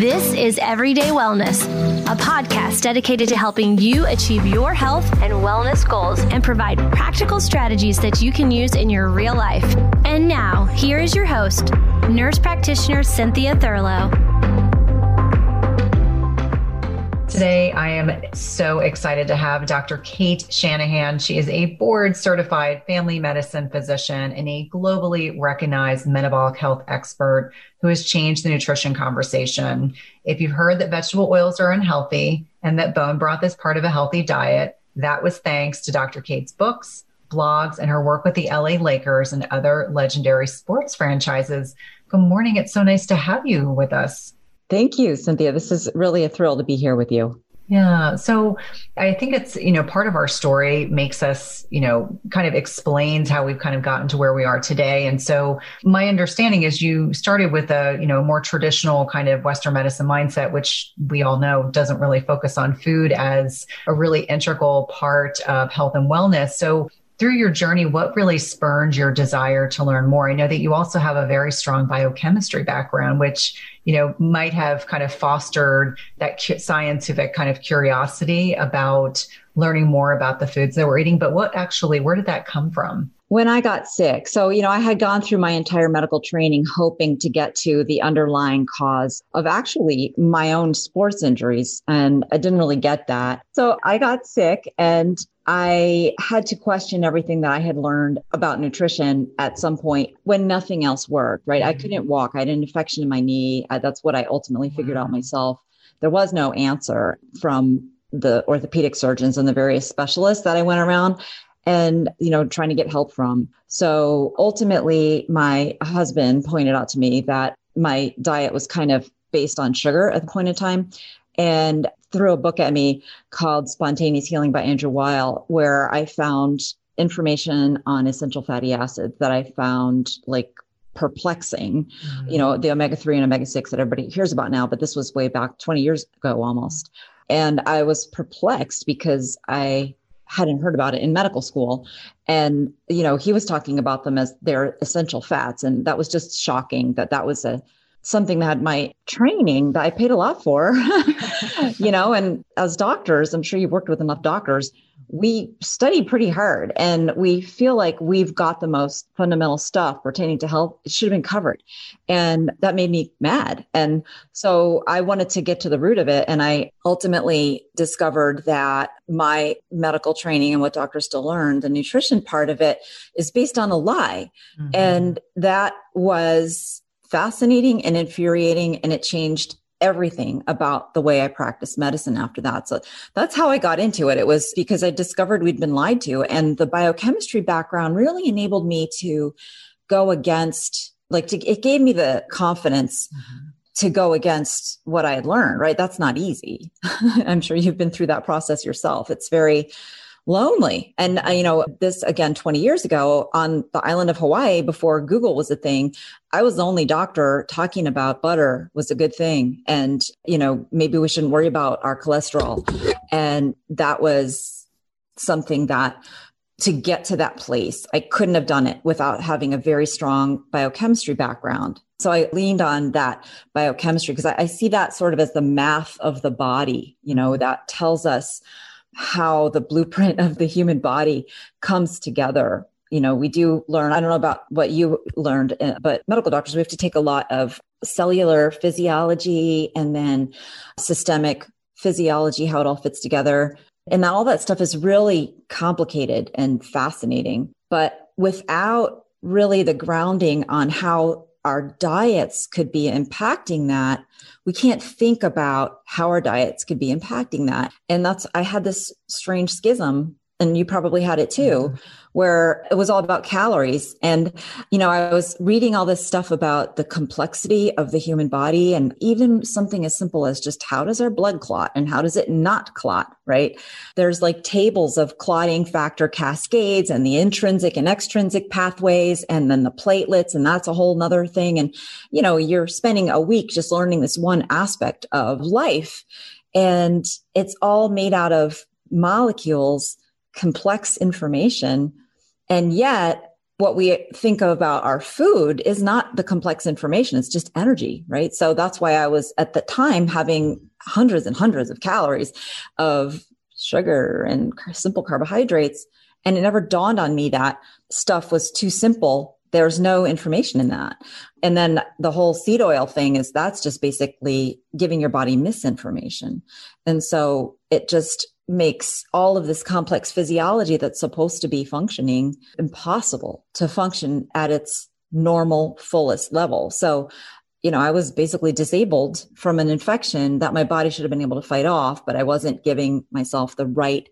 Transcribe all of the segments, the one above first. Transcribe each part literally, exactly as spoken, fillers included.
This is Everyday Wellness, a podcast dedicated to helping you achieve your health and wellness goals and provide practical strategies that you can use in your real life. And now, here is your host, nurse practitioner Cynthia Thurlow. Today, I am so excited to have Doctor Kate Shanahan. She is a board-certified family medicine physician and a globally recognized metabolic health expert who has changed the nutrition conversation. If you've heard that vegetable oils are unhealthy and that bone broth is part of a healthy diet, that was thanks to Doctor Kate's books, blogs, and her work with the L A Lakers and other legendary sports franchises. Good morning. It's so nice to have you with us. Thank you, Cynthia. This is really a thrill to be here with you. Yeah. So I think it's, you know, part of our story makes us, you know, kind of explains how we've kind of gotten to where we are today. And so my understanding is you started with a, you know, more traditional kind of Western medicine mindset, which we all know doesn't really focus on food as a really integral part of health and wellness. So through your journey, what really spurred your desire to learn more? I know that you also have a very strong biochemistry background, which, you know, might have kind of fostered that scientific kind of curiosity about learning more about the foods that we're eating. But what actually, where did that come from? When I got sick, so, you know, I had gone through my entire medical training hoping to get to the underlying cause of actually my own sports injuries, and I didn't really get that. So I got sick and I had to question everything that I had learned about nutrition at some point when nothing else worked, right? Mm-hmm. I couldn't walk. I had an infection in my knee. Uh, that's what I ultimately figured wow. out myself. There was no answer from the orthopedic surgeons and the various specialists that I went around and, you know, trying to get help from. So ultimately, my husband pointed out to me that my diet was kind of based on sugar at the point in time, and threw a book at me called Spontaneous Healing by Andrew Weil, where I found information on essential fatty acids that I found like perplexing, mm-hmm. you know, the omega three and omega six that everybody hears about now, but this was way back twenty years ago almost. And I was perplexed because I hadn't heard about it in medical school. And, you know, he was talking about them as their essential fats. And that was just shocking that that was a something that my training that I paid a lot for, you know, and as doctors, I'm sure you've worked with enough doctors, we study pretty hard and we feel like we've got the most fundamental stuff pertaining to health. It should have been covered. And that made me mad. And so I wanted to get to the root of it. And I ultimately discovered that my medical training and what doctors still learn, the nutrition part of it, is based on a lie. Mm-hmm. And that was fascinating and infuriating. And it changed everything about the way I practiced medicine after that. So that's how I got into it. It was because I discovered we'd been lied to. And the biochemistry background really enabled me to go against, like to, it gave me the confidence mm-hmm. to go against what I had learned, right? That's not easy. I'm sure you've been through that process yourself. It's very lonely. And, you know, this again, twenty years ago on the island of Hawaii, before Google was a thing, I was the only doctor talking about butter was a good thing. And, you know, maybe we shouldn't worry about our cholesterol. And that was something that to get to that place, I couldn't have done it without having a very strong biochemistry background. So I leaned on that biochemistry because I, I see that sort of as the math of the body, you know, that tells us how the blueprint of the human body comes together. You know, we do learn, I don't know about what you learned, but medical doctors, we have to take a lot of cellular physiology and then systemic physiology, how it all fits together. And all that stuff is really complicated and fascinating, but without really the grounding on how our diets could be impacting that, we can't think about how our diets could be impacting that. And that's, I had this strange schism, and you probably had it too, mm-hmm. where it was all about calories. And, you know, I was reading all this stuff about the complexity of the human body, and even something as simple as just how does our blood clot and how does it not clot, right? There's like tables of clotting factor cascades and the intrinsic and extrinsic pathways, and then the platelets. And that's a whole nother thing. And, you know, you're spending a week just learning this one aspect of life, and it's all made out of molecules, complex information. And yet what we think about our food is not the complex information. It's just energy, right? So that's why I was at the time having hundreds and hundreds of calories of sugar and simple carbohydrates. And it never dawned on me that stuff was too simple. There's no information in that. And then the whole seed oil thing is that's just basically giving your body misinformation. And so it just makes all of this complex physiology that's supposed to be functioning impossible to function at its normal, fullest level. So, you know, I was basically disabled from an infection that my body should have been able to fight off, but I wasn't giving myself the right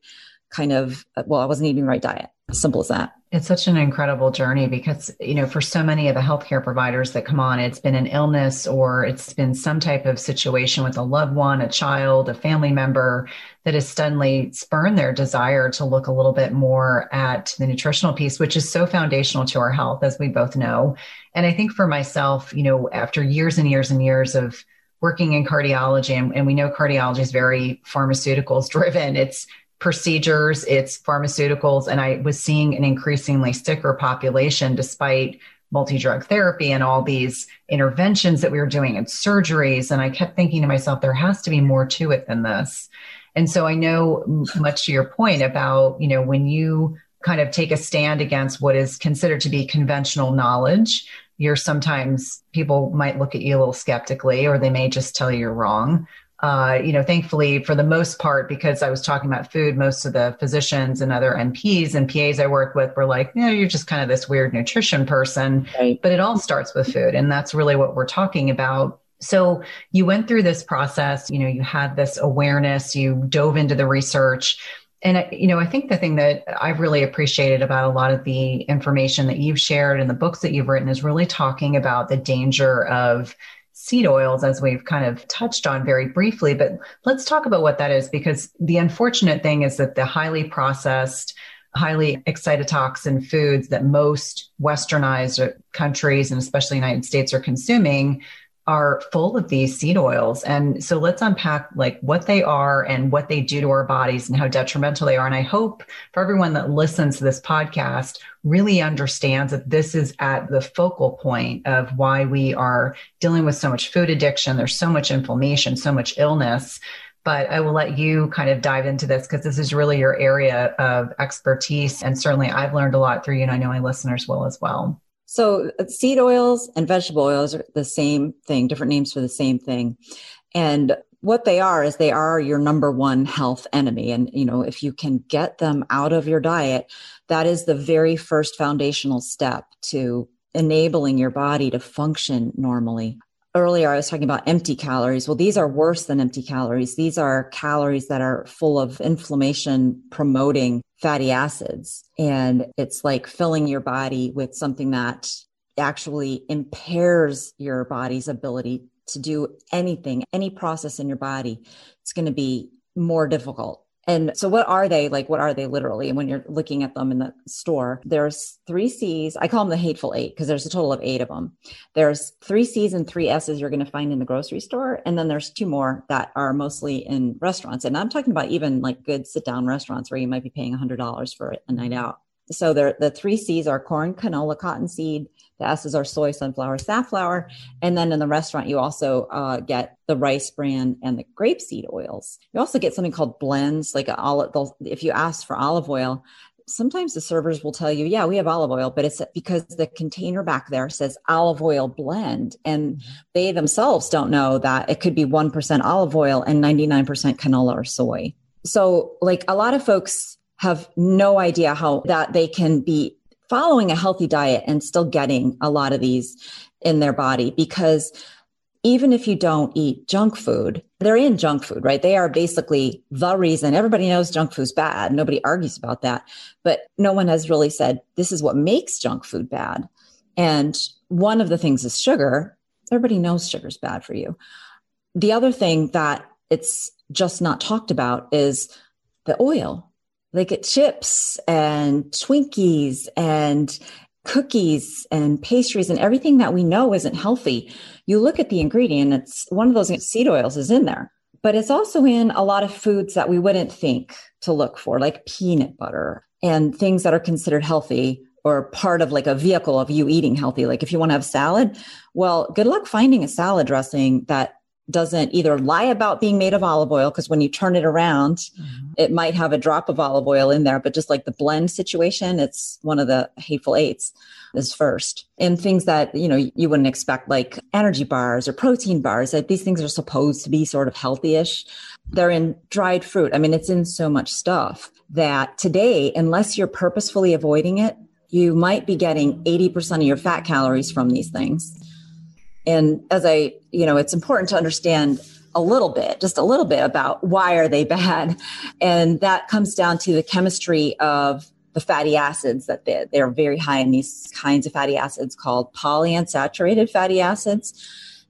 kind of, well, I wasn't eating the right diet. Simple as that. It's such an incredible journey because, you know, for so many of the healthcare providers that come on, it's been an illness or it's been some type of situation with a loved one, a child, a family member that has suddenly spurned their desire to look a little bit more at the nutritional piece, which is so foundational to our health, as we both know. And I think for myself, you know, after years and years and years of working in cardiology, and, and we know cardiology is very pharmaceuticals driven, it's procedures, it's pharmaceuticals. And I was seeing an increasingly sicker population despite multi-drug therapy and all these interventions that we were doing and surgeries. And I kept thinking to myself, there has to be more to it than this. And so I know much to your point about, you know, when you kind of take a stand against what is considered to be conventional knowledge, you're sometimes people might look at you a little skeptically, or they may just tell you you're wrong. Uh, you know, thankfully, for the most part, because I was talking about food, most of the physicians and other M Ps and P As I worked with were like, you know, you're just kind of this weird nutrition person, right. But it all starts with food. And that's really what we're talking about. So you went through this process, you know, you had this awareness, you dove into the research. And, you know, I think the thing that I've really appreciated about a lot of the information that you've shared and the books that you've written is really talking about the danger of seed oils, as we've kind of touched on very briefly, but let's talk about what that is, because the unfortunate thing is that the highly processed, highly excitotoxin foods that most westernized countries, and especially the United States, are consuming are full of these seed oils. And so let's unpack like what they are and what they do to our bodies and how detrimental they are. And I hope for everyone that listens to this podcast really understands that this is at the focal point of why we are dealing with so much food addiction. There's so much inflammation, so much illness, but I will let you kind of dive into this because this is really your area of expertise. And certainly I've learned a lot through you, and I know my listeners will as well. So seed oils and vegetable oils are the same thing, different names for the same thing. And what they are is they are your number one health enemy. And, you know, if you can get them out of your diet, that is the very first foundational step to enabling your body to function normally. Earlier, I was talking about empty calories. Well, these are worse than empty calories. These are calories that are full of inflammation promoting fatty acids. And it's like filling your body with something that actually impairs your body's ability to do anything, any process in your body. It's going to be more difficult. And so what are they? Like, what are they literally? And when you're looking at them in the store, there's three C's. I call them the hateful eight because there's a total of eight of them. There's three C's and three S's you're going to find in the grocery store. And then there's two more that are mostly in restaurants. And I'm talking about even like good sit-down restaurants where you might be paying one hundred dollars for a night out. So the three C's are corn, canola, cottonseed. The S's are soy, sunflower, safflower. And then in the restaurant, you also uh, get the rice bran and the grapeseed oils. You also get something called blends, like olive. If you ask for olive oil, sometimes the servers will tell you, yeah, we have olive oil, but it's because the container back there says olive oil blend. And they themselves don't know that it could be one percent olive oil and ninety-nine percent canola or soy. So like a lot of folks have no idea how that they can be following a healthy diet and still getting a lot of these in their body, because even if you don't eat junk food, they're in junk food, right? They are basically the reason. Everybody knows junk food's bad. Nobody argues about that, but no one has really said, this is what makes junk food bad. And one of the things is sugar. Everybody knows sugar's bad for you. The other thing that it's just not talked about is the oil. They get chips and Twinkies and cookies and pastries and everything that we know isn't healthy. You look at the ingredient, it's one of those seed oils is in there, but it's also in a lot of foods that we wouldn't think to look for, like peanut butter and things that are considered healthy or part of like a vehicle of you eating healthy. Like if you want to have salad, well, good luck finding a salad dressing that doesn't either lie about being made of olive oil, because when you turn it around, mm-hmm. it might have a drop of olive oil in there. But just like the blend situation, it's one of the hateful eights is first. And things that, you know, you wouldn't expect, like energy bars or protein bars, that these things are supposed to be sort of healthy-ish. They're in dried fruit. I mean, it's in so much stuff that today, unless you're purposefully avoiding it, you might be getting eighty percent of your fat calories from these things. And as I, you know, it's important to understand a little bit, just a little bit about why are they bad. And that comes down to the chemistry of the fatty acids that they, they're very high in these kinds of fatty acids called polyunsaturated fatty acids.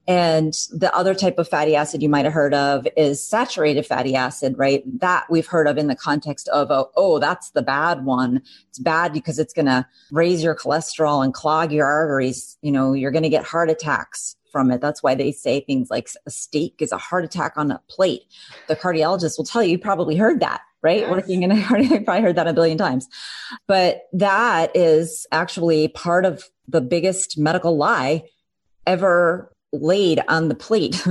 And the other type of fatty acid you might have heard of is saturated fatty acid, right? That we've heard of in the context of, oh, oh that's the bad one. It's bad because it's going to raise your cholesterol and clog your arteries. You know, you're going to get heart attacks from it. That's why they say things like a steak is a heart attack on a plate. The cardiologist will tell you, you probably heard that, right? Yes. Working in a heart attack, probably heard that a billion times. But that is actually part of the biggest medical lie ever laid on the plate,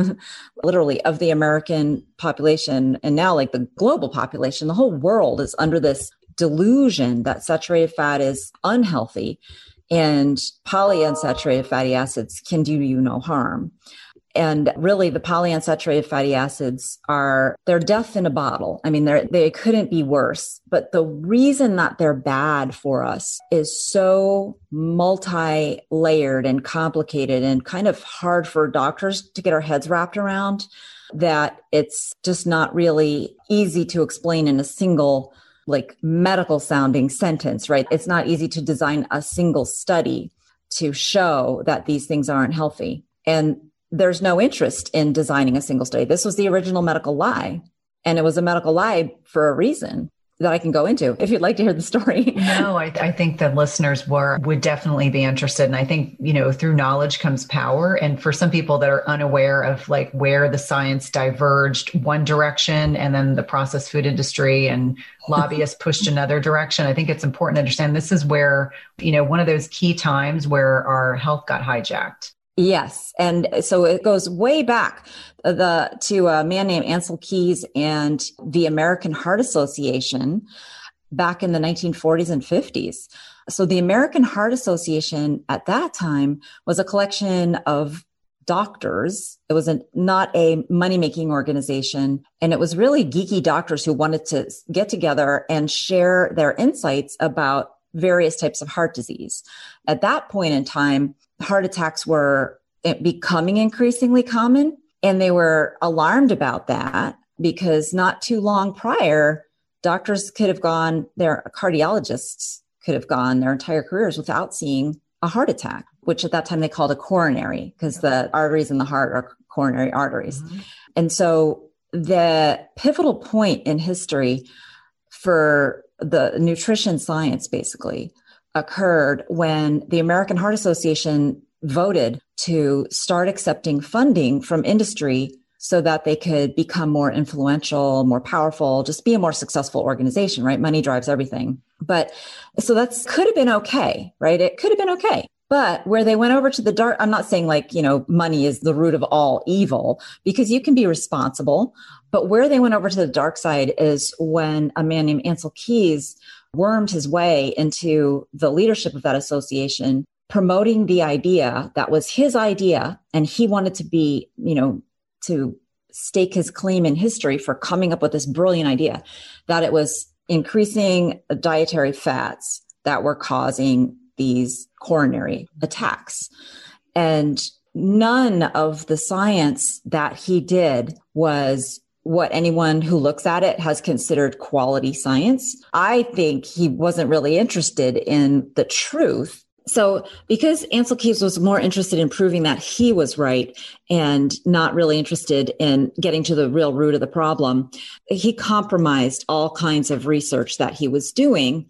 literally, of the American population. And now like the global population, the whole world is under this delusion that saturated fat is unhealthy and polyunsaturated fatty acids can do you no harm. And really the polyunsaturated fatty acids are, they're death in a bottle. I mean, they're, they couldn't be worse, but the reason that they're bad for us is so multi-layered and complicated and kind of hard for doctors to get our heads wrapped around, that it's just not really easy to explain in a single like medical sounding sentence, right? It's not easy to design a single study to show that these things aren't healthy. And there's no interest in designing a single study. This was the original medical lie. And it was a medical lie for a reason that I can go into if you'd like to hear the story. No, I, th- I think the listeners were would definitely be interested. And I think, you know, through knowledge comes power. And for some people that are unaware of like where the science diverged one direction and then the processed food industry and lobbyists pushed another direction, I think it's important to understand this is where, you know, one of those key times where our health got hijacked. Yes. And so it goes way back the, to a man named Ansel Keys and the American Heart Association back in the nineteen forties and fifties. So the American Heart Association at that time was a collection of doctors. It was a, not a money-making organization. And it was really geeky doctors who wanted to get together and share their insights about various types of heart disease. At that point in time, heart attacks were becoming increasingly common, and they were alarmed about that because not too long prior, doctors could have gone, their cardiologists could have gone their entire careers without seeing a heart attack, which at that time they called a coronary because the arteries in the heart are coronary arteries. Mm-hmm. And so the pivotal point in history for the nutrition science basically occurred when the American Heart Association voted to start accepting funding from industry so that they could become more influential, more powerful, just be a more successful organization, right? Money drives everything. But so that's could have been okay, right? It could have been okay. But where they went over to the dark, I'm not saying like, you know, money is the root of all evil because you can be responsible. But where they went over to the dark side is when a man named Ansel Keys wormed his way into the leadership of that association, promoting the idea that was his idea. And he wanted to be, you know, to stake his claim in history for coming up with this brilliant idea that it was increasing dietary fats that were causing these coronary attacks. And none of the science that he did was what anyone who looks at it has considered quality science. I think he wasn't really interested in the truth. So because Ansel Keys was more interested in proving that he was right and not really interested in getting to the real root of the problem, he compromised all kinds of research that he was doing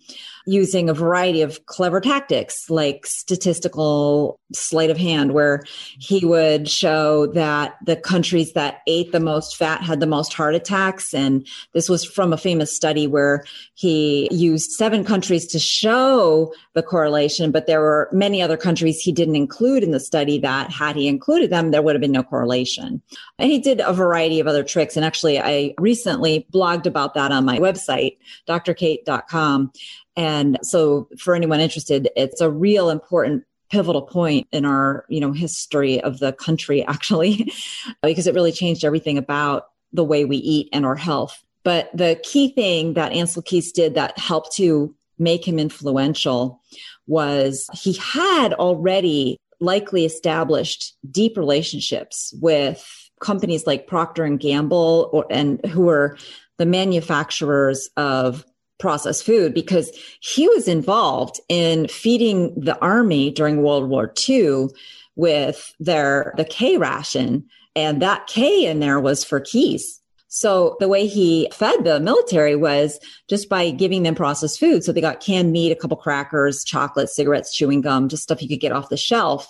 using a variety of clever tactics like statistical sleight of hand, where he would show that the countries that ate the most fat had the most heart attacks. And this was from a famous study where he used seven countries to show the correlation, but there were many other countries he didn't include in the study that had he included them, there would have been no correlation. And he did a variety of other tricks. And actually, I recently blogged about that on my website, D R kate dot com. And so for anyone interested, it's a real important pivotal point in our, you know, history of the country, actually, because it really changed everything about the way we eat and our health. But the key thing that Ansel Keys did that helped to make him influential was he had already likely established deep relationships with companies like Procter and Gamble, or, and who were the manufacturers of processed food, because he was involved in feeding the army during World War Two with their the K ration, and that K in there was for Keys. So the way he fed the military was just by giving them processed food. So they got canned meat, a couple crackers, chocolate, cigarettes, chewing gum, just stuff you could get off the shelf.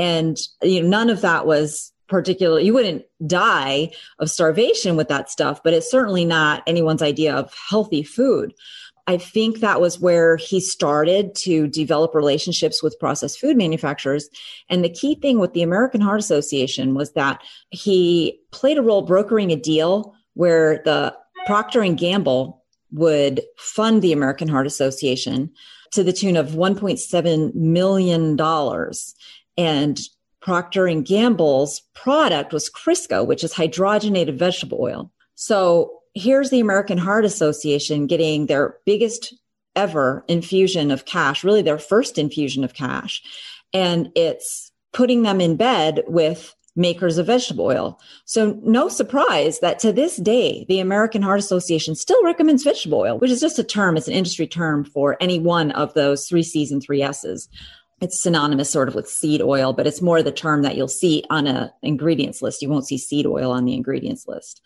And you know, none of that was particularly, you wouldn't die of starvation with that stuff, but it's certainly not anyone's idea of healthy food. I think that was where he started to develop relationships with processed food manufacturers. And the key thing with the American Heart Association was that he played a role brokering a deal where the Procter and Gamble would fund the American Heart Association to the tune of one point seven million dollars. And Procter and Gamble's product was Crisco, which is hydrogenated vegetable oil. So here's the American Heart Association getting their biggest ever infusion of cash, really their first infusion of cash. And it's putting them in bed with makers of vegetable oil. So no surprise that to this day, the American Heart Association still recommends vegetable oil, which is just a term, it's an industry term for any one of those three C's and three S's. It's synonymous sort of with seed oil, but it's more the term that you'll see on an ingredients list. You won't see seed oil on the ingredients list.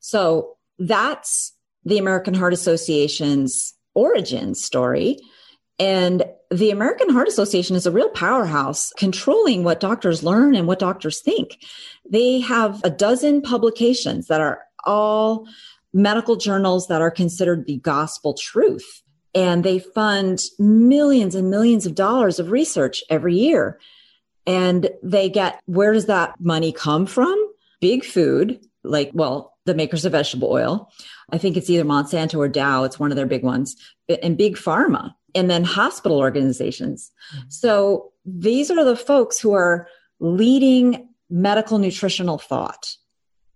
So that's the American Heart Association's origin story. And the American Heart Association is a real powerhouse controlling what doctors learn and what doctors think. They have a dozen publications that are all medical journals that are considered the gospel truth. And they fund millions and millions of dollars of research every year. And they get, where does that money come from? Big food, like, well, the makers of vegetable oil. I think it's either Monsanto or Dow. It's one of their big ones. And big pharma. And then hospital organizations. Mm-hmm. So these are the folks who are leading medical nutritional thought.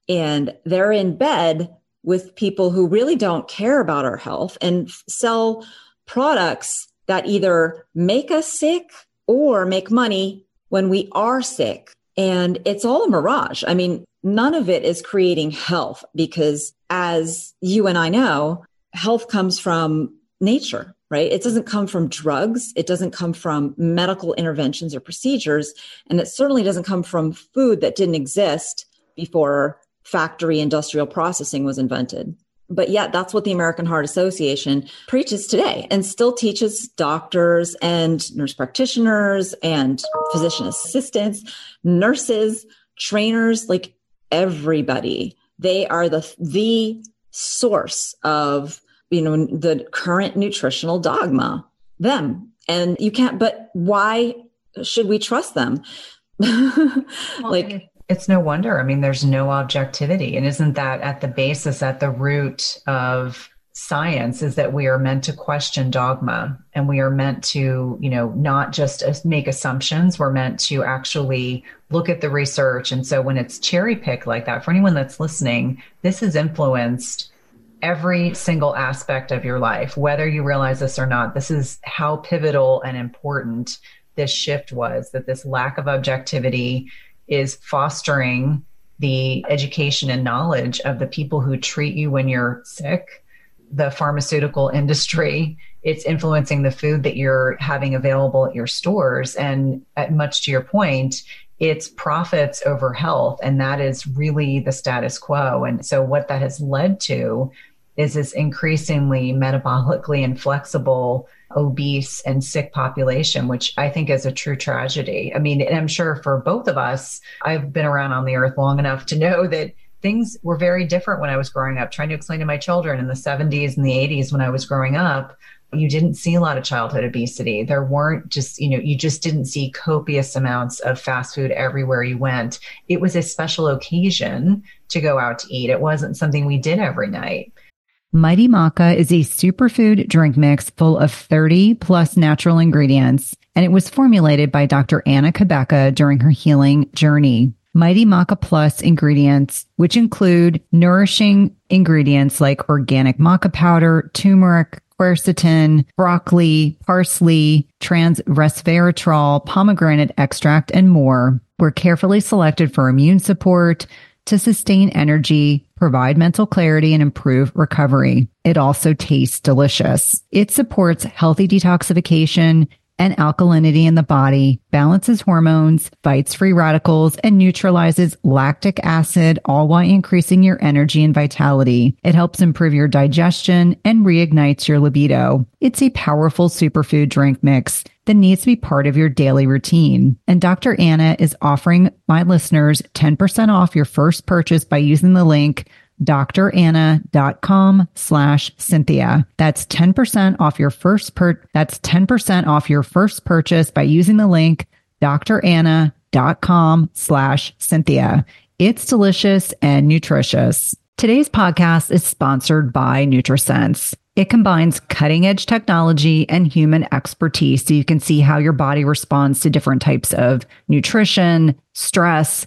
And they're in bed with people who really don't care about our health and f- sell products that either make us sick or make money when we are sick. And it's all a mirage. I mean, none of it is creating health, because as you and I know, health comes from nature, right? It doesn't come from drugs. It doesn't come from medical interventions or procedures. And it certainly doesn't come from food that didn't exist before factory industrial processing was invented. But yet that's what the American Heart Association preaches today and still teaches doctors and nurse practitioners and physician assistants, nurses, trainers, like everybody. They are the, the source of, you know, the current nutritional dogma, them. And you can't, but why should we trust them? like It's no wonder. I mean, there's no objectivity. And isn't that at the basis, at the root of science, is that we are meant to question dogma, and we are meant to, you know, not just make assumptions. We're meant to actually look at the research. And so when it's cherry picked like that, for anyone that's listening, this has influenced every single aspect of your life, whether you realize this or not. This is how pivotal and important this shift was, that this lack of objectivity is fostering the education and knowledge of the people who treat you when you're sick, the pharmaceutical industry. It's influencing the food that you're having available at your stores. And at much to your point, it's profits over health. And that is really the status quo. And so what that has led to is this increasingly metabolically inflexible, obese and sick population, which I think is a true tragedy. I mean, and I'm sure for both of us, I've been around on the earth long enough to know that things were very different when I was growing up. Trying to explain to my children in the seventies and the eighties when I was growing up, you didn't see a lot of childhood obesity. There weren't just, you know, you just didn't see copious amounts of fast food everywhere you went. It was a special occasion to go out to eat. It wasn't something we did every night. Mighty Maca is a superfood drink mix full of thirty plus natural ingredients, and it was formulated by Doctor Anna Kabeka during her healing journey. Mighty Maca Plus ingredients, which include nourishing ingredients like organic maca powder, turmeric, quercetin, broccoli, parsley, trans resveratrol, pomegranate extract, and more, were carefully selected for immune support, to sustain energy, provide mental clarity, and improve recovery. It also tastes delicious. It supports healthy detoxification and alkalinity in the body, balances hormones, fights free radicals, and neutralizes lactic acid, all while increasing your energy and vitality. It helps improve your digestion and reignites your libido. It's a powerful superfood drink mix that needs to be part of your daily routine. And Doctor Anna is offering my listeners ten percent off your first purchase by using the link D R Anna dot com slash Cynthia. That's ten percent off your first per that's ten percent off your first purchase by using the link D R Anna dot com slash Cynthia. It's delicious and nutritious. Today's podcast is sponsored by NutriSense. It combines cutting-edge technology and human expertise so you can see how your body responds to different types of nutrition, stress,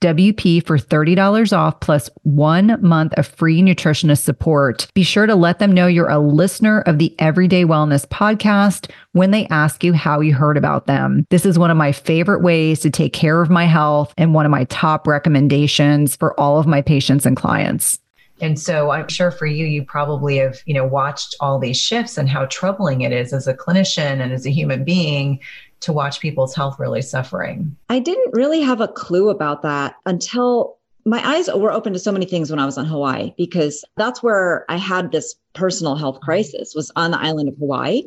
W P for thirty dollars off plus one month of free nutritionist support. Be sure to let them know you're a listener of the Everyday Wellness podcast when they ask you how you heard about them. This is one of my favorite ways to take care of my health and one of my top recommendations for all of my patients and clients. And so I'm sure for you, you probably have, you know, watched all these shifts and how troubling it is as a clinician and as a human being to watch people's health really suffering. I didn't really have a clue about that until my eyes were open to so many things when I was on Hawaii, because that's where I had this personal health crisis, was on the island of Hawaii.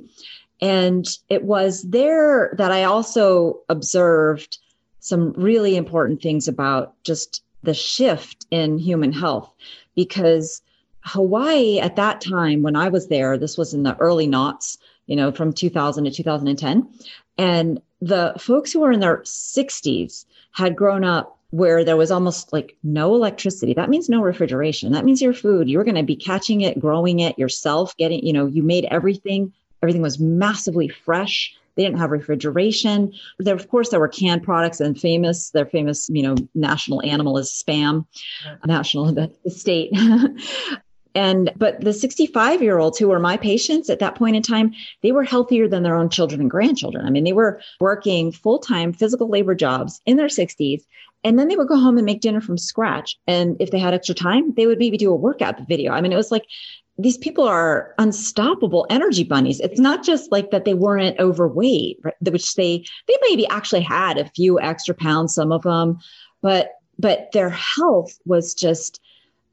And it was there that I also observed some really important things about just the shift in human health, because Hawaii at that time, when I was there, this was in the early noughts, you know, from two thousand to two thousand ten. And the folks who were in their sixties had grown up where there was almost like no electricity. That means no refrigeration. That means your food, you were going to be catching it, growing it yourself, getting, you know, you made everything. Everything was massively fresh. They didn't have refrigeration. There, of course, there were canned products and famous, their famous, you know, national animal is Spam, national, the, the state. And, but the sixty-five year olds who were my patients at that point in time, they were healthier than their own children and grandchildren. I mean, they were working full-time physical labor jobs in their sixties. And then they would go home and make dinner from scratch. And if they had extra time, they would maybe do a workout video. I mean, it was like, these people are unstoppable energy bunnies. It's not just like that they weren't overweight, right? Which they, they maybe actually had a few extra pounds, some of them, but, but their health was just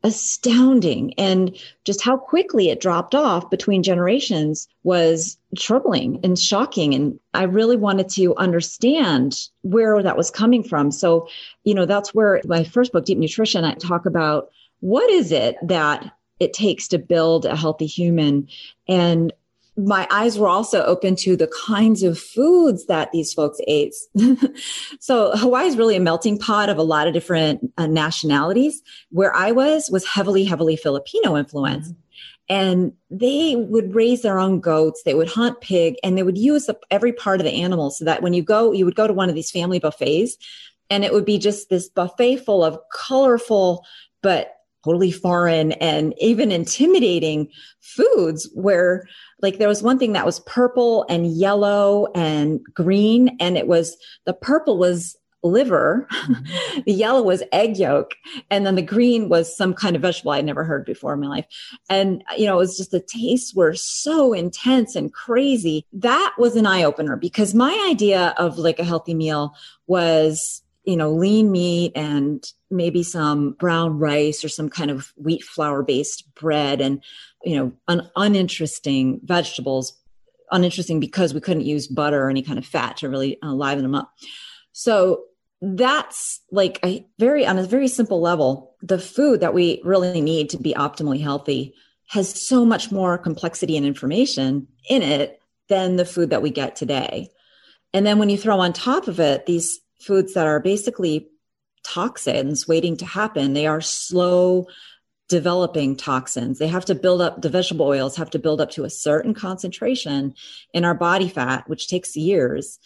astounding. And just how quickly it dropped off between generations was troubling and shocking. And I really wanted to understand where that was coming from. So, you know, that's where my first book, Deep Nutrition, I talk about what is it that it takes to build a healthy human. And my eyes were also open to the kinds of foods that these folks ate. So Hawaii is really a melting pot of a lot of different uh, nationalities. Where I was, was heavily, heavily Filipino influenced. Mm-hmm. And they would raise their own goats, they would hunt pig, and they would use up every part of the animal so that when you go, you would go to one of these family buffets and it would be just this buffet full of colorful, but totally foreign and even intimidating foods where like there was one thing that was purple and yellow and green, and it was the purple was liver, mm-hmm. the yellow was egg yolk, and then the green was some kind of vegetable I'd never heard before in my life. And, you know, it was just the tastes were so intense and crazy. That was an eye opener because my idea of like a healthy meal was, you know, lean meat and maybe some brown rice or some kind of wheat flour based bread and, you know, un- uninteresting vegetables, uninteresting because we couldn't use butter or any kind of fat to really uh, liven them up. So that's like a very, on a very simple level, the food that we really need to be optimally healthy has so much more complexity and information in it than the food that we get today. And then when you throw on top of it, these foods that are basically toxins waiting to happen. They are slow developing toxins. They have to build up, the vegetable oils have to build up to a certain concentration in our body fat, which takes years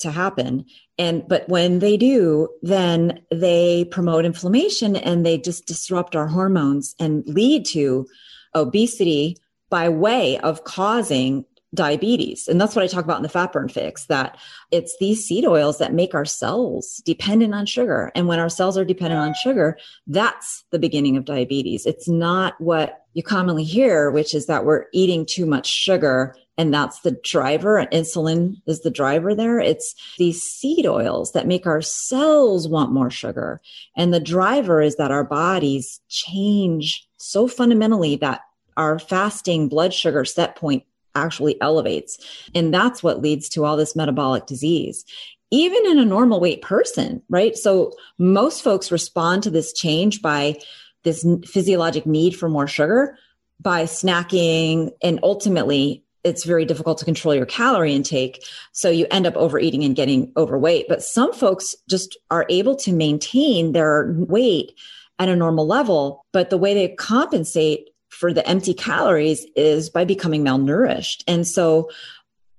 to happen. And, but when they do, then they promote inflammation and they just disrupt our hormones and lead to obesity by way of causing diabetes. And that's what I talk about in the Fat Burn Fix, that it's these seed oils that make our cells dependent on sugar. And when our cells are dependent on sugar, that's the beginning of diabetes. It's not what you commonly hear, which is that we're eating too much sugar. And that's the driver. And insulin is the driver there. It's these seed oils that make our cells want more sugar. And the driver is that our bodies change so fundamentally that our fasting blood sugar set point actually elevates. And that's what leads to all this metabolic disease, even in a normal weight person, right? So most folks respond to this change by this physiologic need for more sugar by snacking. And ultimately, it's very difficult to control your calorie intake. So you end up overeating and getting overweight. But some folks just are able to maintain their weight at a normal level, but the way they compensate for the empty calories is by becoming malnourished. And so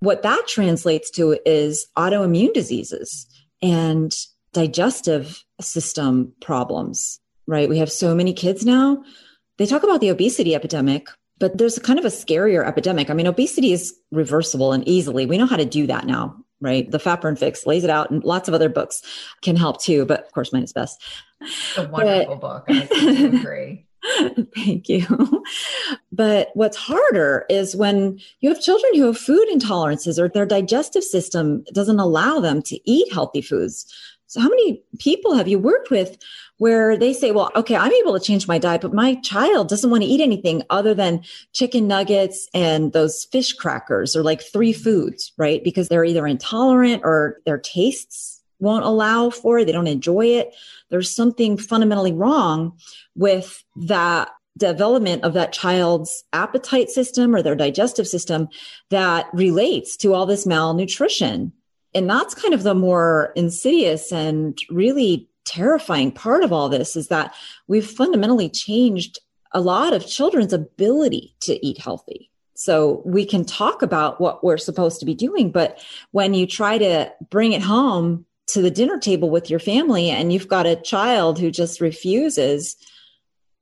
what that translates to is autoimmune diseases and digestive system problems, right? We have so many kids now. They talk about the obesity epidemic, but there's kind of a scarier epidemic. I mean, obesity is reversible and easily. We know how to do that now, right? The Fat Burn Fix lays it out, and lots of other books can help too, but of course mine is best. It's a wonderful but, book. I totally agree. Thank you. But what's harder is when you have children who have food intolerances or their digestive system doesn't allow them to eat healthy foods. So how many people have you worked with where they say, well, okay, I'm able to change my diet, but my child doesn't want to eat anything other than chicken nuggets and those fish crackers or like three foods, right? Because they're either intolerant or their tastes won't allow for it. They don't enjoy it. There's something fundamentally wrong with that development of that child's appetite system or their digestive system that relates to all this malnutrition. And that's kind of the more insidious and really terrifying part of all this is that we've fundamentally changed a lot of children's ability to eat healthy. So we can talk about what we're supposed to be doing, but when you try to bring it home to the dinner table with your family and you've got a child who just refuses,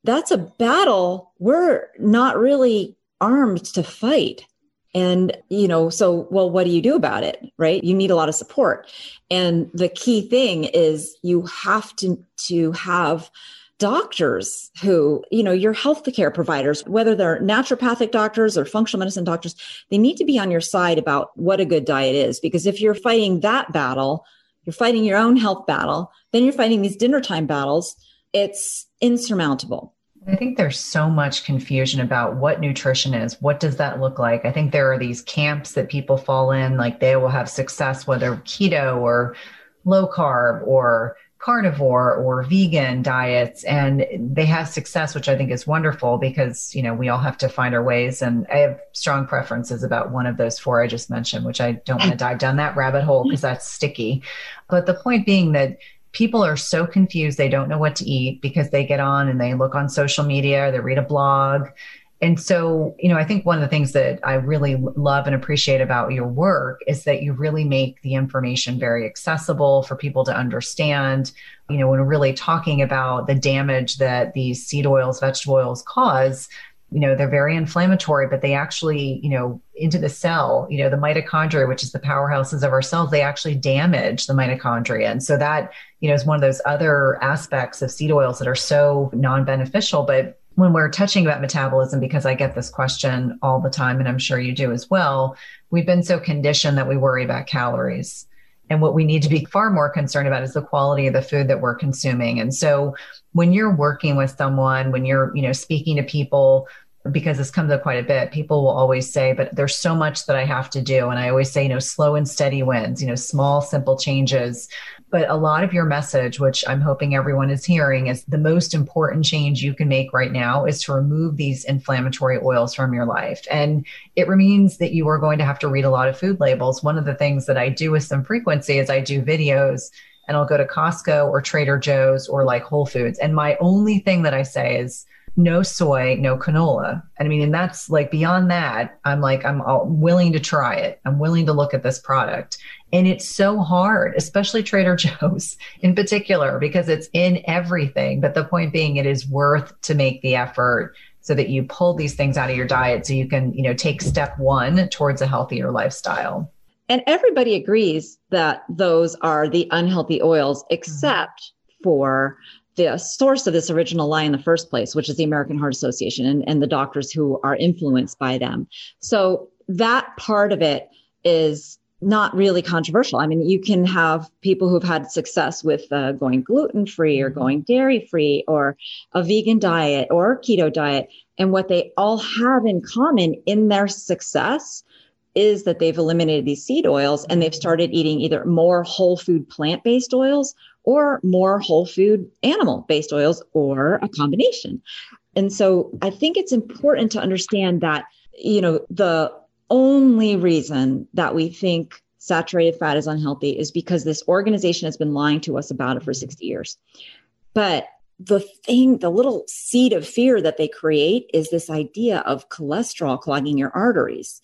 that's a battle we're not really armed to fight. And, you know, so, well, what do you do about it? Right? You need a lot of support. And the key thing is you have to, to have doctors who, you know, your healthcare providers, whether they're naturopathic doctors or functional medicine doctors, they need to be on your side about what a good diet is. Because if you're fighting that battle, you're fighting your own health battle, then you're fighting these dinner time battles. It's insurmountable. I think there's so much confusion about what nutrition is. What does that look like? I think there are these camps that people fall in, like they will have success, whether keto or low carb or carnivore or vegan diets, and they have success, which I think is wonderful because, you know, we all have to find our ways. And I have strong preferences about one of those four I just mentioned, which I don't want to dive down that rabbit hole because that's sticky. But the point being that people are so confused, they don't know what to eat because they get on and they look on social media or they read a blog. And so, you know, I think one of the things that I really love and appreciate about your work is that you really make the information very accessible for people to understand, you know, when we're really talking about the damage that these seed oils, vegetable oils cause. You know, they're very inflammatory, but they actually, you know, into the cell, you know, the mitochondria, which is the powerhouses of our cells, they actually damage the mitochondria. And so that, you know, is one of those other aspects of seed oils that are so non-beneficial. But when we're touching about metabolism, because I get this question all the time, and I'm sure you do as well, we've been so conditioned that we worry about calories. And what we need to be far more concerned about is the quality of the food that we're consuming. And so when you're working with someone, when you're, you know, speaking to people, because this comes up quite a bit, people will always say, but there's so much that I have to do. And I always say, you know, slow and steady wins, you know, small, simple changes. But a lot of your message, which I'm hoping everyone is hearing, is the most important change you can make right now is to remove these inflammatory oils from your life. And it means that you are going to have to read a lot of food labels. One of the things that I do with some frequency is I do videos and I'll go to Costco or Trader Joe's or like Whole Foods. And my only thing that I say is, no soy, no canola. I mean, and that's like beyond that, I'm like, I'm all willing to try it. I'm willing to look at this product. And it's so hard, especially Trader Joe's in particular, because it's in everything. But the point being, it is worth to make the effort so that you pull these things out of your diet so you can, you know, take step one towards a healthier lifestyle. And everybody agrees that those are the unhealthy oils, except mm-hmm. for the source of this original lie in the first place, which is the American Heart Association and, and the doctors who are influenced by them. So that part of it is not really controversial. I mean, you can have people who've had success with uh, going gluten-free or going dairy-free or a vegan diet or keto diet. And what they all have in common in their success is that they've eliminated these seed oils and they've started eating either more whole food plant-based oils or more whole food animal-based oils, or a combination. And so I think it's important to understand that, you know, the only reason that we think saturated fat is unhealthy is because this organization has been lying to us about it for sixty years. But the thing, the little seed of fear that they create is this idea of cholesterol clogging your arteries.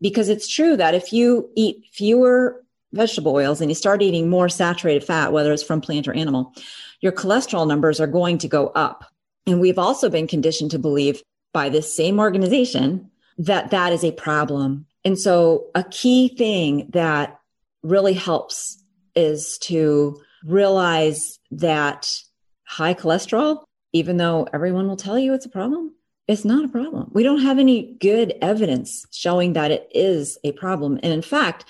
Because it's true that if you eat fewer vegetable oils and you start eating more saturated fat, whether it's from plant or animal, your cholesterol numbers are going to go up. And we've also been conditioned to believe by this same organization that that is a problem. And so a key thing that really helps is to realize that high cholesterol, even though everyone will tell you it's a problem, it's not a problem. We don't have any good evidence showing that it is a problem. And in fact,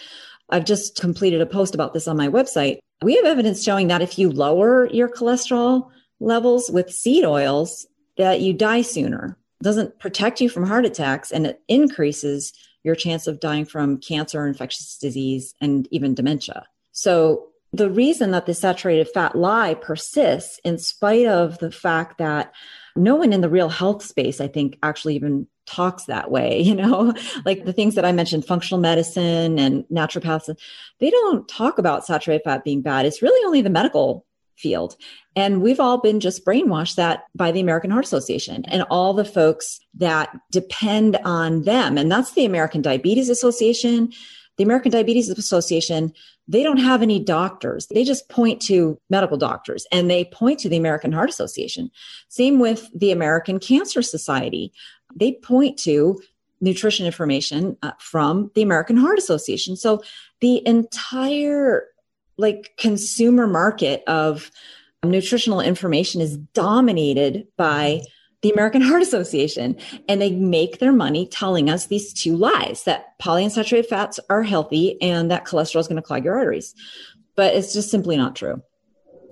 I've just completed a post about this on my website. We have evidence showing that if you lower your cholesterol levels with seed oils, that you die sooner. It doesn't protect you from heart attacks, and it increases your chance of dying from cancer, infectious disease, and even dementia. So the reason that the saturated fat lie persists, in spite of the fact that no one in the real health space, I think, actually even talks that way, you know, like the things that I mentioned, functional medicine and naturopaths, they don't talk about saturated fat being bad. It's really only the medical field. And we've all been just brainwashed that by the American Heart Association and all the folks that depend on them. And that's the American Diabetes Association. The American Diabetes Association, they don't have any doctors. They just point to medical doctors and they point to the American Heart Association. Same with the American Cancer Society. They point to nutrition information uh, from the American Heart Association. So the entire like consumer market of nutritional information is dominated by the American Heart Association, and they make their money telling us these two lies that polyunsaturated fats are healthy and that cholesterol is going to clog your arteries. But it's just simply not true.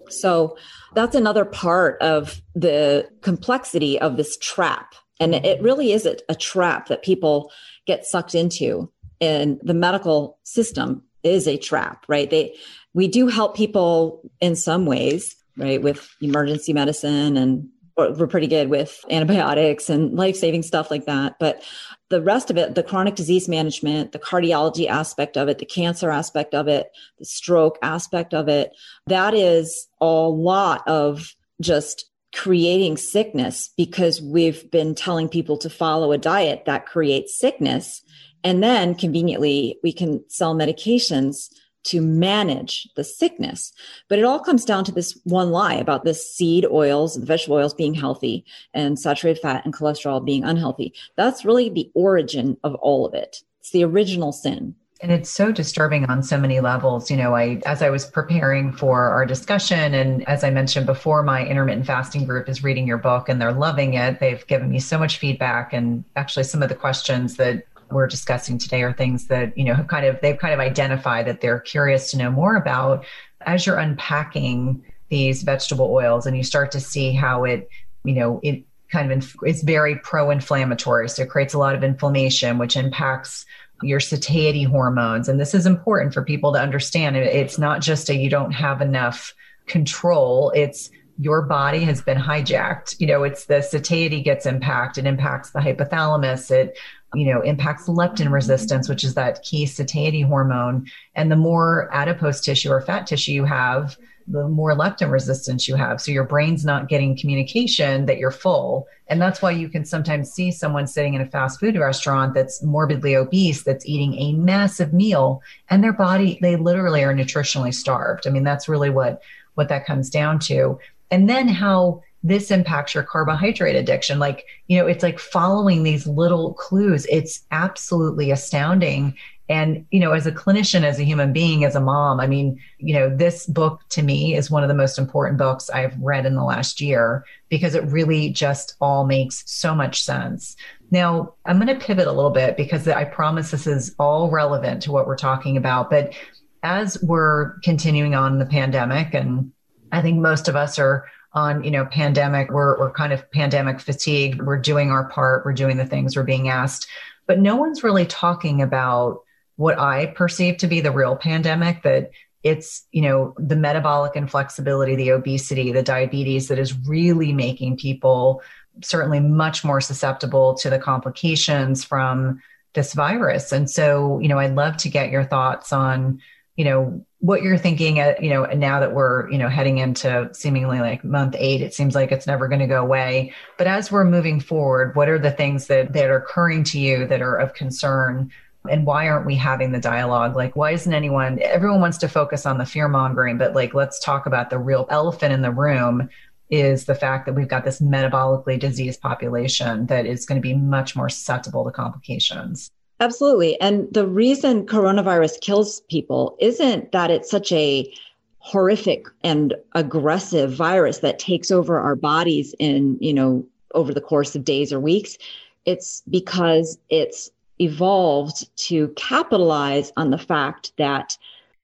So that's another part of the complexity of this trap. And it really is a, a trap that people get sucked into. And the medical system is a trap, right? They, we do help people in some ways, right? With emergency medicine, and we're pretty good with antibiotics and life-saving stuff like that. But the rest of it, the chronic disease management, the cardiology aspect of it, the cancer aspect of it, the stroke aspect of it, that is a lot of just creating sickness because we've been telling people to follow a diet that creates sickness. And then conveniently, we can sell medications to manage the sickness. But it all comes down to this one lie about the seed oils, the vegetable oils being healthy and saturated fat and cholesterol being unhealthy. That's really the origin of all of it. It's the original sin. And it's so disturbing on so many levels. You know, I, as I was preparing for our discussion, and as I mentioned before, my intermittent fasting group is reading your book and they're loving it. They've given me so much feedback. And actually some of the questions that we're discussing today are things that, you know, have kind of, they've kind of identified that they're curious to know more about. As you're unpacking these vegetable oils and you start to see how it, you know, it kind of, inf- it's very pro-inflammatory. So it creates a lot of inflammation, which impacts your satiety hormones. And this is important for people to understand. It's not just a, you don't have enough control. It's your body has been hijacked. You know, it's the satiety gets impacted, it impacts the hypothalamus. It, you know, impacts leptin resistance, which is that key satiety hormone. And the more adipose tissue or fat tissue you have, the more leptin resistance you have. So your brain's not getting communication that you're full. And that's why you can sometimes see someone sitting in a fast food restaurant that's morbidly obese, that's eating a massive meal, and their body, they literally are nutritionally starved. I mean, that's really what, what that comes down to. And then how this impacts your carbohydrate addiction. Like, you know, it's like following these little clues. It's absolutely astounding. And, you know, as a clinician, as a human being, as a mom, I mean, you know, this book to me is one of the most important books I've read in the last year because it really just all makes so much sense. Now, I'm going to pivot a little bit because I promise this is all relevant to what we're talking about. But as we're continuing on in the pandemic, and I think most of us are on, you know, pandemic, we're, we're kind of pandemic fatigued. We're doing our part. We're doing the things we're being asked, but no one's really talking about what I perceive to be the real pandemic, that it's, you know, the metabolic inflexibility, the obesity, the diabetes that is really making people certainly much more susceptible to the complications from this virus. And so, you know, I'd love to get your thoughts on, you know, what you're thinking, you know, now that we're, you know, heading into seemingly like month eight, it seems like it's never going to go away. But as we're moving forward, what are the things that, that are occurring to you that are of concern? And why aren't we having the dialogue? Like, why isn't anyone, everyone wants to focus on the fear mongering, but like, let's talk about the real elephant in the room is the fact that we've got this metabolically diseased population that is going to be much more susceptible to complications. Absolutely. And the reason coronavirus kills people isn't that it's such a horrific and aggressive virus that takes over our bodies in, you know, over the course of days or weeks. It's because it's evolved to capitalize on the fact that.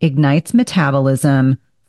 ignites metabolism,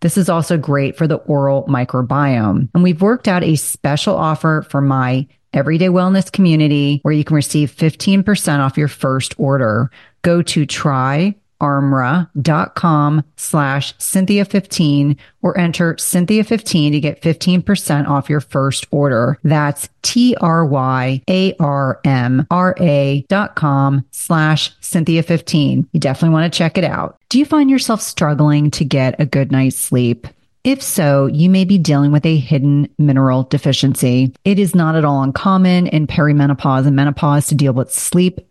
This is also great for the oral microbiome. And we've worked out a special offer for my Everyday Wellness community where you can receive fifteen percent off your first order. Go to try armra dot com slash Cynthia fifteen or enter Cynthia fifteen to get fifteen percent off your first order. That's T-R-Y-A-R-M-R-A dot com slash Cynthia fifteen. You definitely want to check it out. Do you find yourself struggling to get a good night's sleep? If so, you may be dealing with a hidden mineral deficiency. It is not at all uncommon in perimenopause and menopause to deal with sleep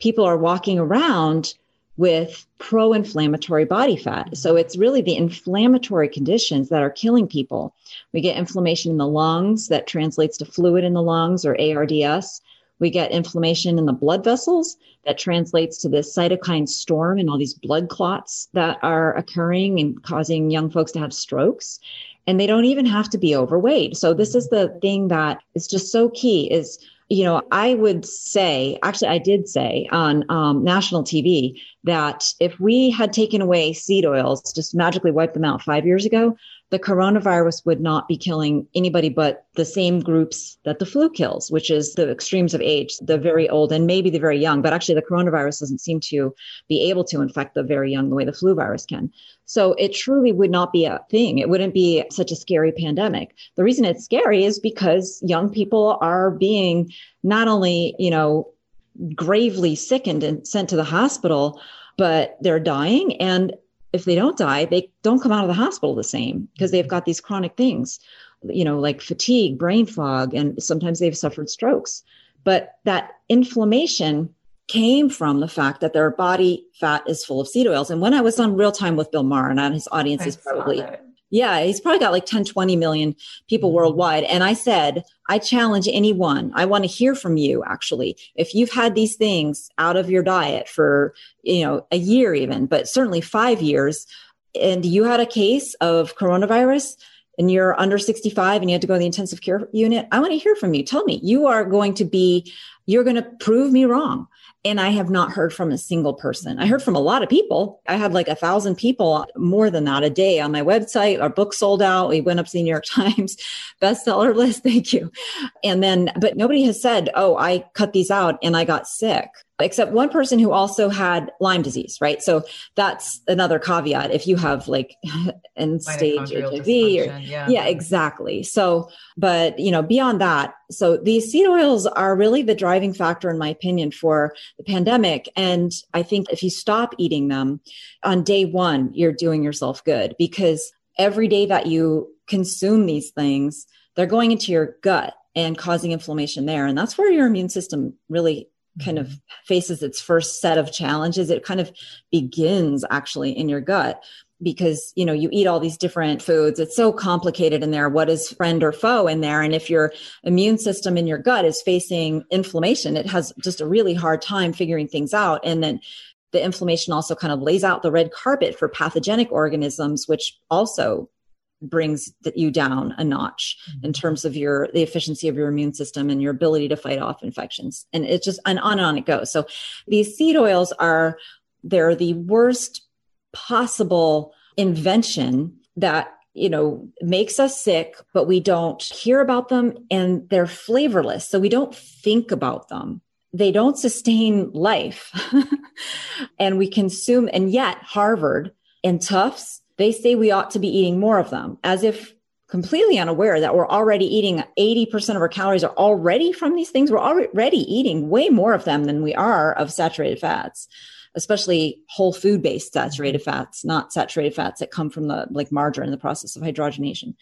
People are walking around with pro-inflammatory body fat. So it's really the inflammatory conditions that are killing people. We get inflammation in the lungs that translates to fluid in the lungs, or A R D S. We get inflammation in the blood vessels that translates to this cytokine storm and all these blood clots that are occurring and causing young folks to have strokes. And they don't even have to be overweight. So this is the thing that is just so key is, you know, I would say, actually, I did say on um, national T V that if we had taken away seed oils, just magically wiped them out five years ago, the coronavirus would not be killing anybody but the same groups that the flu kills, which is the extremes of age, the very old and maybe the very young. But actually, the coronavirus doesn't seem to be able to infect the very young the way the flu virus can. So it truly would not be a thing. It wouldn't be such a scary pandemic. The reason it's scary is because young people are being not only, you know, gravely sickened and sent to the hospital, but they're dying. And if they don't die, they don't come out of the hospital the same because they've got these chronic things, you know, like fatigue, brain fog, and sometimes they've suffered strokes. But that inflammation came from the fact that their body fat is full of seed oils. And when I was on Real Time with Bill Maher, and his audience I is probably, Yeah, he's probably got like ten, twenty million people worldwide. And I said, I challenge anyone. I want to hear from you, actually. If you've had these things out of your diet for, you know, a year even, but certainly five years, and you had a case of coronavirus and you're under sixty-five and you had to go to the intensive care unit, I want to hear from you. Tell me, you are going to be, you're going to prove me wrong. And I have not heard from a single person. I heard from a lot of people. I had like a thousand people, more than that, a day on my website. Our book sold out. We went up to the New York Times bestseller list. Thank you. And then, but nobody has said, oh, I cut these out and I got sick, except one person who also had Lyme disease, right? So that's another caveat. If you have like end stage H I V, or, yeah. yeah, exactly. So, but you know, beyond that, so these seed oils are really the driving factor, in my opinion, for the pandemic. And I think if you stop eating them on day one, you're doing yourself good, because every day that you consume these things, they're going into your gut and causing inflammation there. And that's where your immune system really kind of faces its first set of challenges. It kind of begins actually in your gut. Because, you know, you eat all these different foods. It's so complicated in there. What is friend or foe in there? And if your immune system in your gut is facing inflammation, it has just a really hard time figuring things out. And then the inflammation also kind of lays out the red carpet for pathogenic organisms, which also brings you down a notch in terms of your, the efficiency of your immune system and your ability to fight off infections. And it's just, and on and on it goes. So these seed oils are, they're the worst possible invention that, you know, makes us sick, but we don't hear about them and they're flavorless. So we don't think about them. They don't sustain life and we consume. And yet Harvard and Tufts, they say we ought to be eating more of them, as if completely unaware that we're already eating eighty percent of our calories are already from these things. We're already eating way more of them than we are of saturated fats, especially whole food based saturated fats, not saturated fats that come from the like margarine, the process of hydrogenation.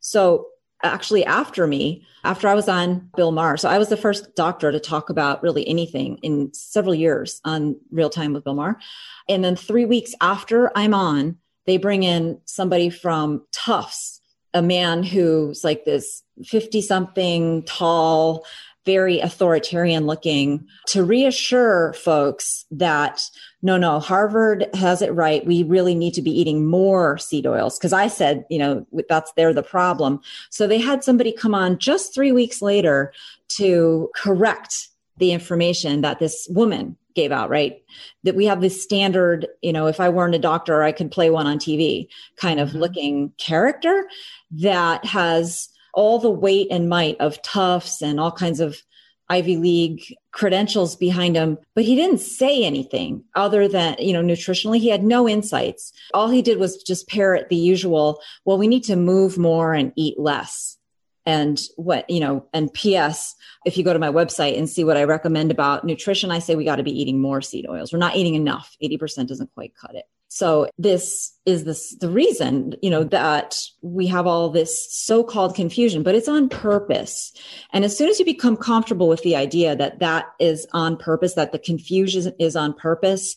So actually after me, after I was on Bill Maher, so I was the first doctor to talk about really anything in several years on Real Time with Bill Maher. And then three weeks after I'm on, they bring in somebody from Tufts, a man who's like this fifty something tall, very authoritarian looking, to reassure folks that no, no, Harvard has it right. We really need to be eating more seed oils. Cause I said, you know, that's, they're the problem. So they had somebody come on just three weeks later to correct the information that this woman gave out, right? That we have this standard, you know, if I weren't a doctor, I could play one on T V kind of mm-hmm. looking character that has all the weight and might of Tufts and all kinds of Ivy League credentials behind him. But he didn't say anything other than, you know, nutritionally, he had no insights. All he did was just parrot the usual, well, we need to move more and eat less. And what, you know, and P S, if you go to my website and see what I recommend about nutrition, I say we got to be eating more seed oils. We're not eating enough. eighty percent doesn't quite cut it. So this is this, the reason, you know, that we have all this so-called confusion, but it's on purpose. And as soon as you become comfortable with the idea that that is on purpose, that the confusion is on purpose,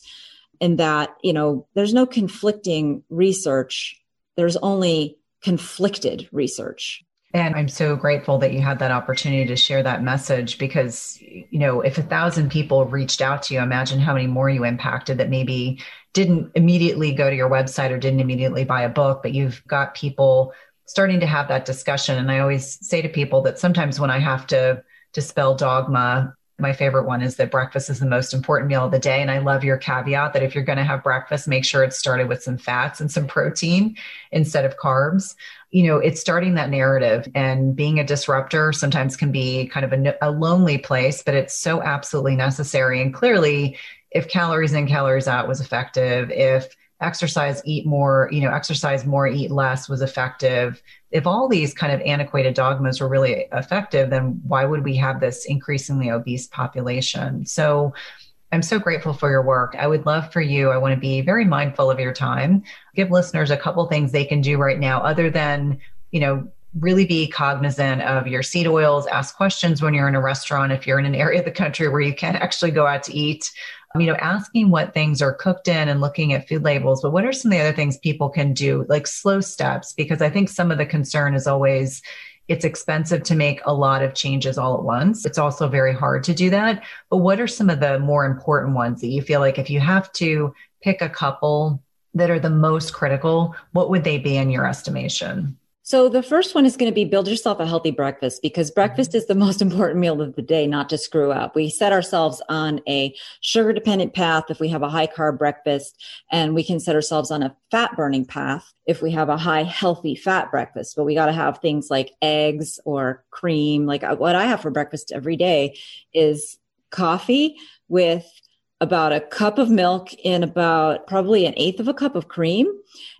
and that, you know, there's no conflicting research, there's only conflicted research. And I'm so grateful that you had that opportunity to share that message, because, you know, if a thousand people reached out to you, imagine how many more you impacted that maybe didn't immediately go to your website or didn't immediately buy a book, but you've got people starting to have that discussion. And I always say to people that sometimes when I have to dispel dogma, my favorite one is that breakfast is the most important meal of the day. And I love your caveat that if you're going to have breakfast, make sure it's started with some fats and some protein instead of carbs. You know, it's starting that narrative, and being a disruptor sometimes can be kind of a, a lonely place, but it's so absolutely necessary. And clearly, if calories in, calories out was effective, if exercise, eat more, you know, exercise more, eat less was effective. If all these kind of antiquated dogmas were really effective, then why would we have this increasingly obese population? So I'm so grateful for your work. I would love for you, I want to be very mindful of your time. Give listeners a couple things they can do right now, other than, you know, really be cognizant of your seed oils, ask questions when you're in a restaurant, if you're in an area of the country where you can't actually go out to eat, you know, asking what things are cooked in and looking at food labels. But what are some of the other things people can do, like slow steps? Because I think some of the concern is always it's expensive to make a lot of changes all at once. It's also very hard to do that. But what are some of the more important ones that you feel like if you have to pick a couple that are the most critical, what would they be in your estimation? So the first one is going to be build yourself a healthy breakfast, because breakfast is the most important meal of the day, not to screw up. We set ourselves on a sugar dependent path if we have a high carb breakfast, and we can set ourselves on a fat burning path if we have a high healthy fat breakfast. But we got to have things like eggs or cream. Like what I have for breakfast every day is coffee with about a cup of milk in about probably an eighth of a cup of cream.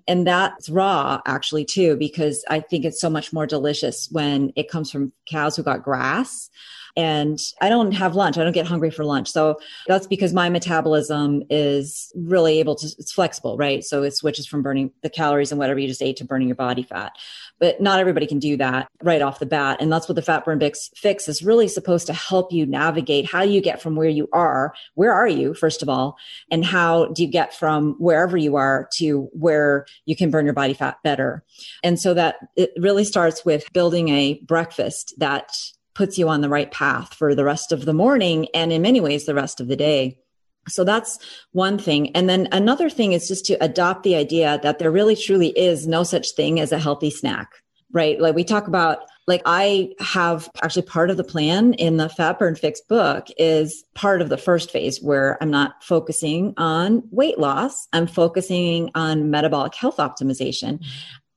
And that's raw actually too, because I think it's so much more delicious when it comes from cows who got grass. And I don't have lunch. I don't get hungry for lunch. So that's because my metabolism is really able to, it's flexible, right? So it switches from burning the calories and whatever you just ate to burning your body fat. But not everybody can do that right off the bat. And that's what the Fat Burn Fix is really supposed to help you navigate how you get from where you are. Where are you, first of all? And how do you get from wherever you are to where you can burn your body fat better? And so that it really starts with building a breakfast that puts you on the right path for the rest of the morning and in many ways, the rest of the day. So that's one thing. And then another thing is just to adopt the idea that there really truly is no such thing as a healthy snack, right? Like we talk about, like I have actually part of the plan in the Fat Burn Fix book is part of the first phase where I'm not focusing on weight loss. I'm focusing on metabolic health optimization.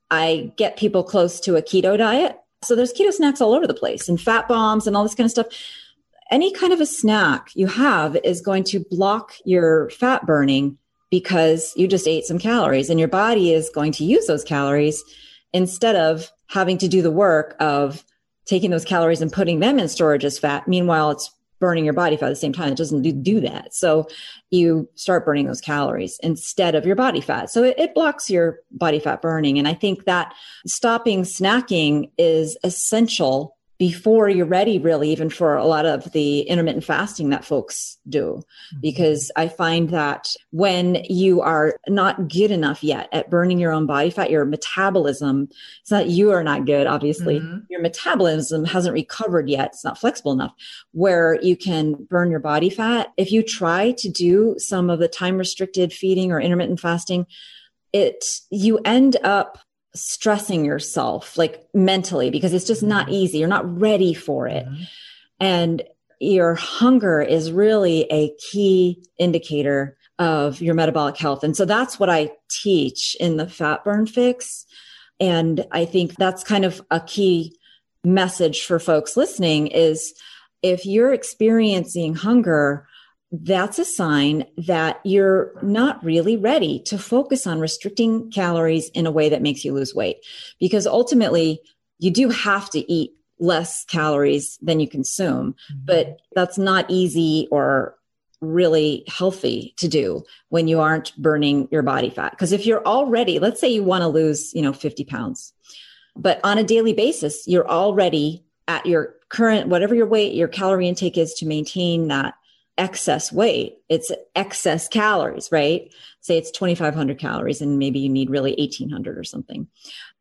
I get people close to a keto diet. So there's keto snacks all over the place and fat bombs and all this kind of stuff. Any kind of a snack you have is going to block your fat burning because you just ate some calories and your body is going to use those calories instead of having to do the work of taking those calories and putting them in storage as fat. Meanwhile, it's burning your body fat at the same time. It doesn't do that. So you start burning those calories instead of your body fat. So it, it blocks your body fat burning. And I think that stopping snacking is essential before you're ready, really, even for a lot of the intermittent fasting that folks do, because I find that when you are not good enough yet at burning your own body fat, your metabolism, it's not, you are not good, obviously, mm-hmm. your metabolism hasn't recovered yet. It's not flexible enough where you can burn your body fat. If you try to do some of the time restricted feeding or intermittent fasting, it, you end up stressing yourself like mentally, because it's just not easy. You're not ready for it. Mm-hmm. And your hunger is really a key indicator of your metabolic health. And so that's what I teach in the Fat Burn Fix. And I think that's kind of a key message for folks listening is if you're experiencing hunger, that's a sign that you're not really ready to focus on restricting calories in a way that makes you lose weight, because ultimately you do have to eat less calories than you consume, mm-hmm. but that's not easy or really healthy to do when you aren't burning your body fat. Because if you're already, let's say you want to lose, you know, fifty pounds, but on a daily basis, you're already at your current, whatever your weight, your calorie intake is to maintain that excess weight, it's excess calories, right? Say it's twenty-five hundred calories and maybe you need really eighteen hundred or something.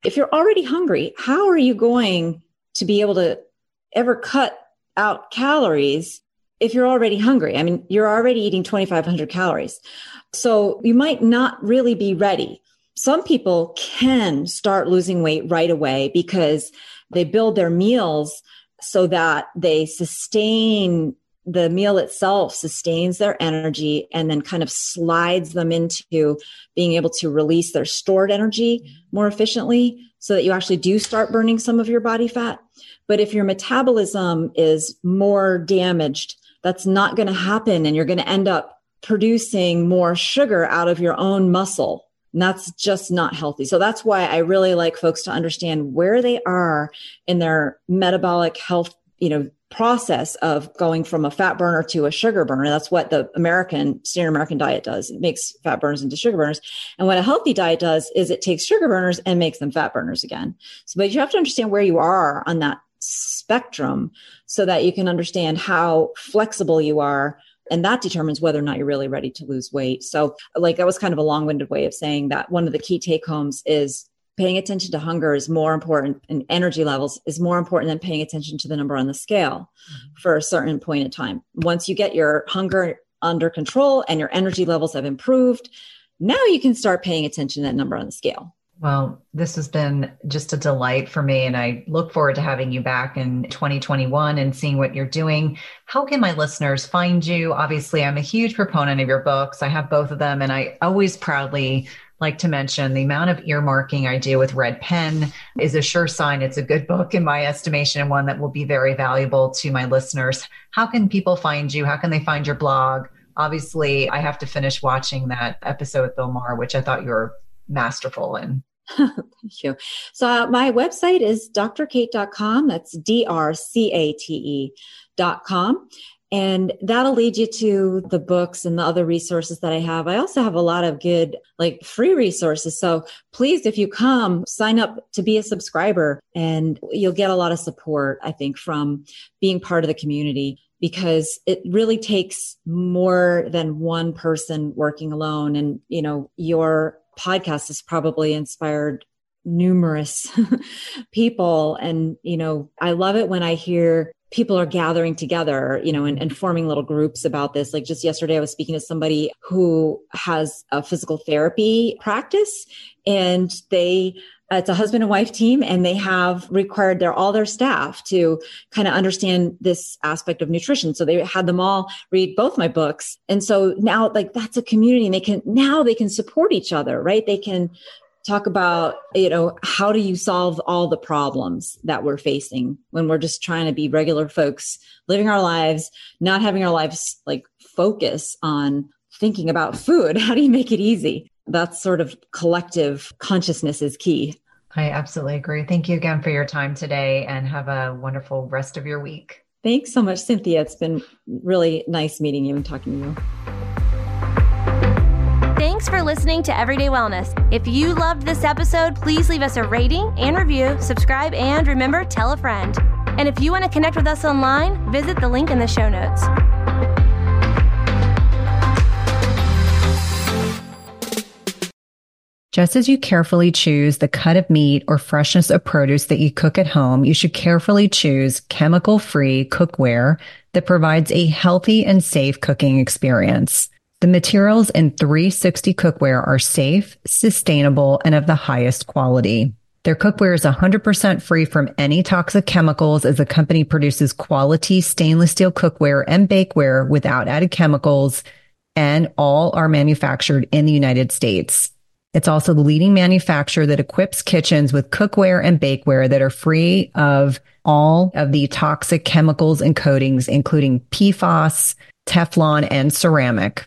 If you're already hungry, how are you going to be able to ever cut out calories if you're already hungry? I mean, you're already eating twenty-five hundred calories. So you might not really be ready. Some people can start losing weight right away because they build their meals so that they sustain the meal itself sustains their energy and then kind of slides them into being able to release their stored energy more efficiently so that you actually do start burning some of your body fat. But if your metabolism is more damaged, that's not going to happen. And you're going to end up producing more sugar out of your own muscle. And that's just not healthy. So that's why I really like folks to understand where they are in their metabolic health, you know, process of going from a fat burner to a sugar burner. That's what the American, standard American diet does. It makes fat burners into sugar burners. And what a healthy diet does is it takes sugar burners and makes them fat burners again. So, but you have to understand where you are on that spectrum so that you can understand how flexible you are. And that determines whether or not you're really ready to lose weight. So like that was kind of a long-winded way of saying that one of the key take homes is paying attention to hunger is more important, and energy levels is more important than paying attention to the number on the scale for a certain point in time. Once you get your hunger under control and your energy levels have improved, now you can start paying attention to that number on the scale. Well, this has been just a delight for me, and I look forward to having you back in twenty twenty-one and seeing what you're doing. How can my listeners find you? Obviously, I'm a huge proponent of your books. I have both of them, and I always proudly like to mention the amount of earmarking I do with red pen is a sure sign it's a good book in my estimation, and one that will be very valuable to my listeners. How can people find you? How can they find your blog? Obviously, I have to finish watching that episode with Bill Maher, which I thought you were masterful in. Thank you. So uh, my website is D R kate dot com. That's D R C A T E dot com. And that'll lead you to the books and the other resources that I have. I also have a lot of good, like free resources. So please, if you come, sign up to be a subscriber and you'll get a lot of support, I think, from being part of the community, because it really takes more than one person working alone. And, you know, your podcast has probably inspired numerous people. And, you know, I love it when I hear people are gathering together, you know, and, and forming little groups about this. Like just yesterday, I was speaking to somebody who has a physical therapy practice, and they, it's a husband and wife team, and they have required their, all their staff to kind of understand this aspect of nutrition. So they had them all read both my books. And so now like that's a community, and they can, now they can support each other, right? They can talk about, you know, how do you solve all the problems that we're facing when we're just trying to be regular folks, living our lives, not having our lives like focus on thinking about food. How do you make it easy? That sort of collective consciousness is key. I absolutely agree. Thank you again for your time today, and have a wonderful rest of your week. Thanks so much, Cynthia. It's been really nice meeting you and talking to you. Thanks for listening to Everyday Wellness. If you loved this episode, please leave us a rating and review, subscribe, and remember, tell a friend. And if you want to connect with us online, visit the link in the show notes. Just as you carefully choose the cut of meat or freshness of produce that you cook at home, you should carefully choose chemical-free cookware that provides a healthy and safe cooking experience. The materials in three sixty Cookware are safe, sustainable, and of the highest quality. Their cookware is one hundred percent free from any toxic chemicals, as the company produces quality stainless steel cookware and bakeware without added chemicals, and all are manufactured in the United States. It's also the leading manufacturer that equips kitchens with cookware and bakeware that are free of all of the toxic chemicals and coatings, including P FAS, Teflon, and ceramic.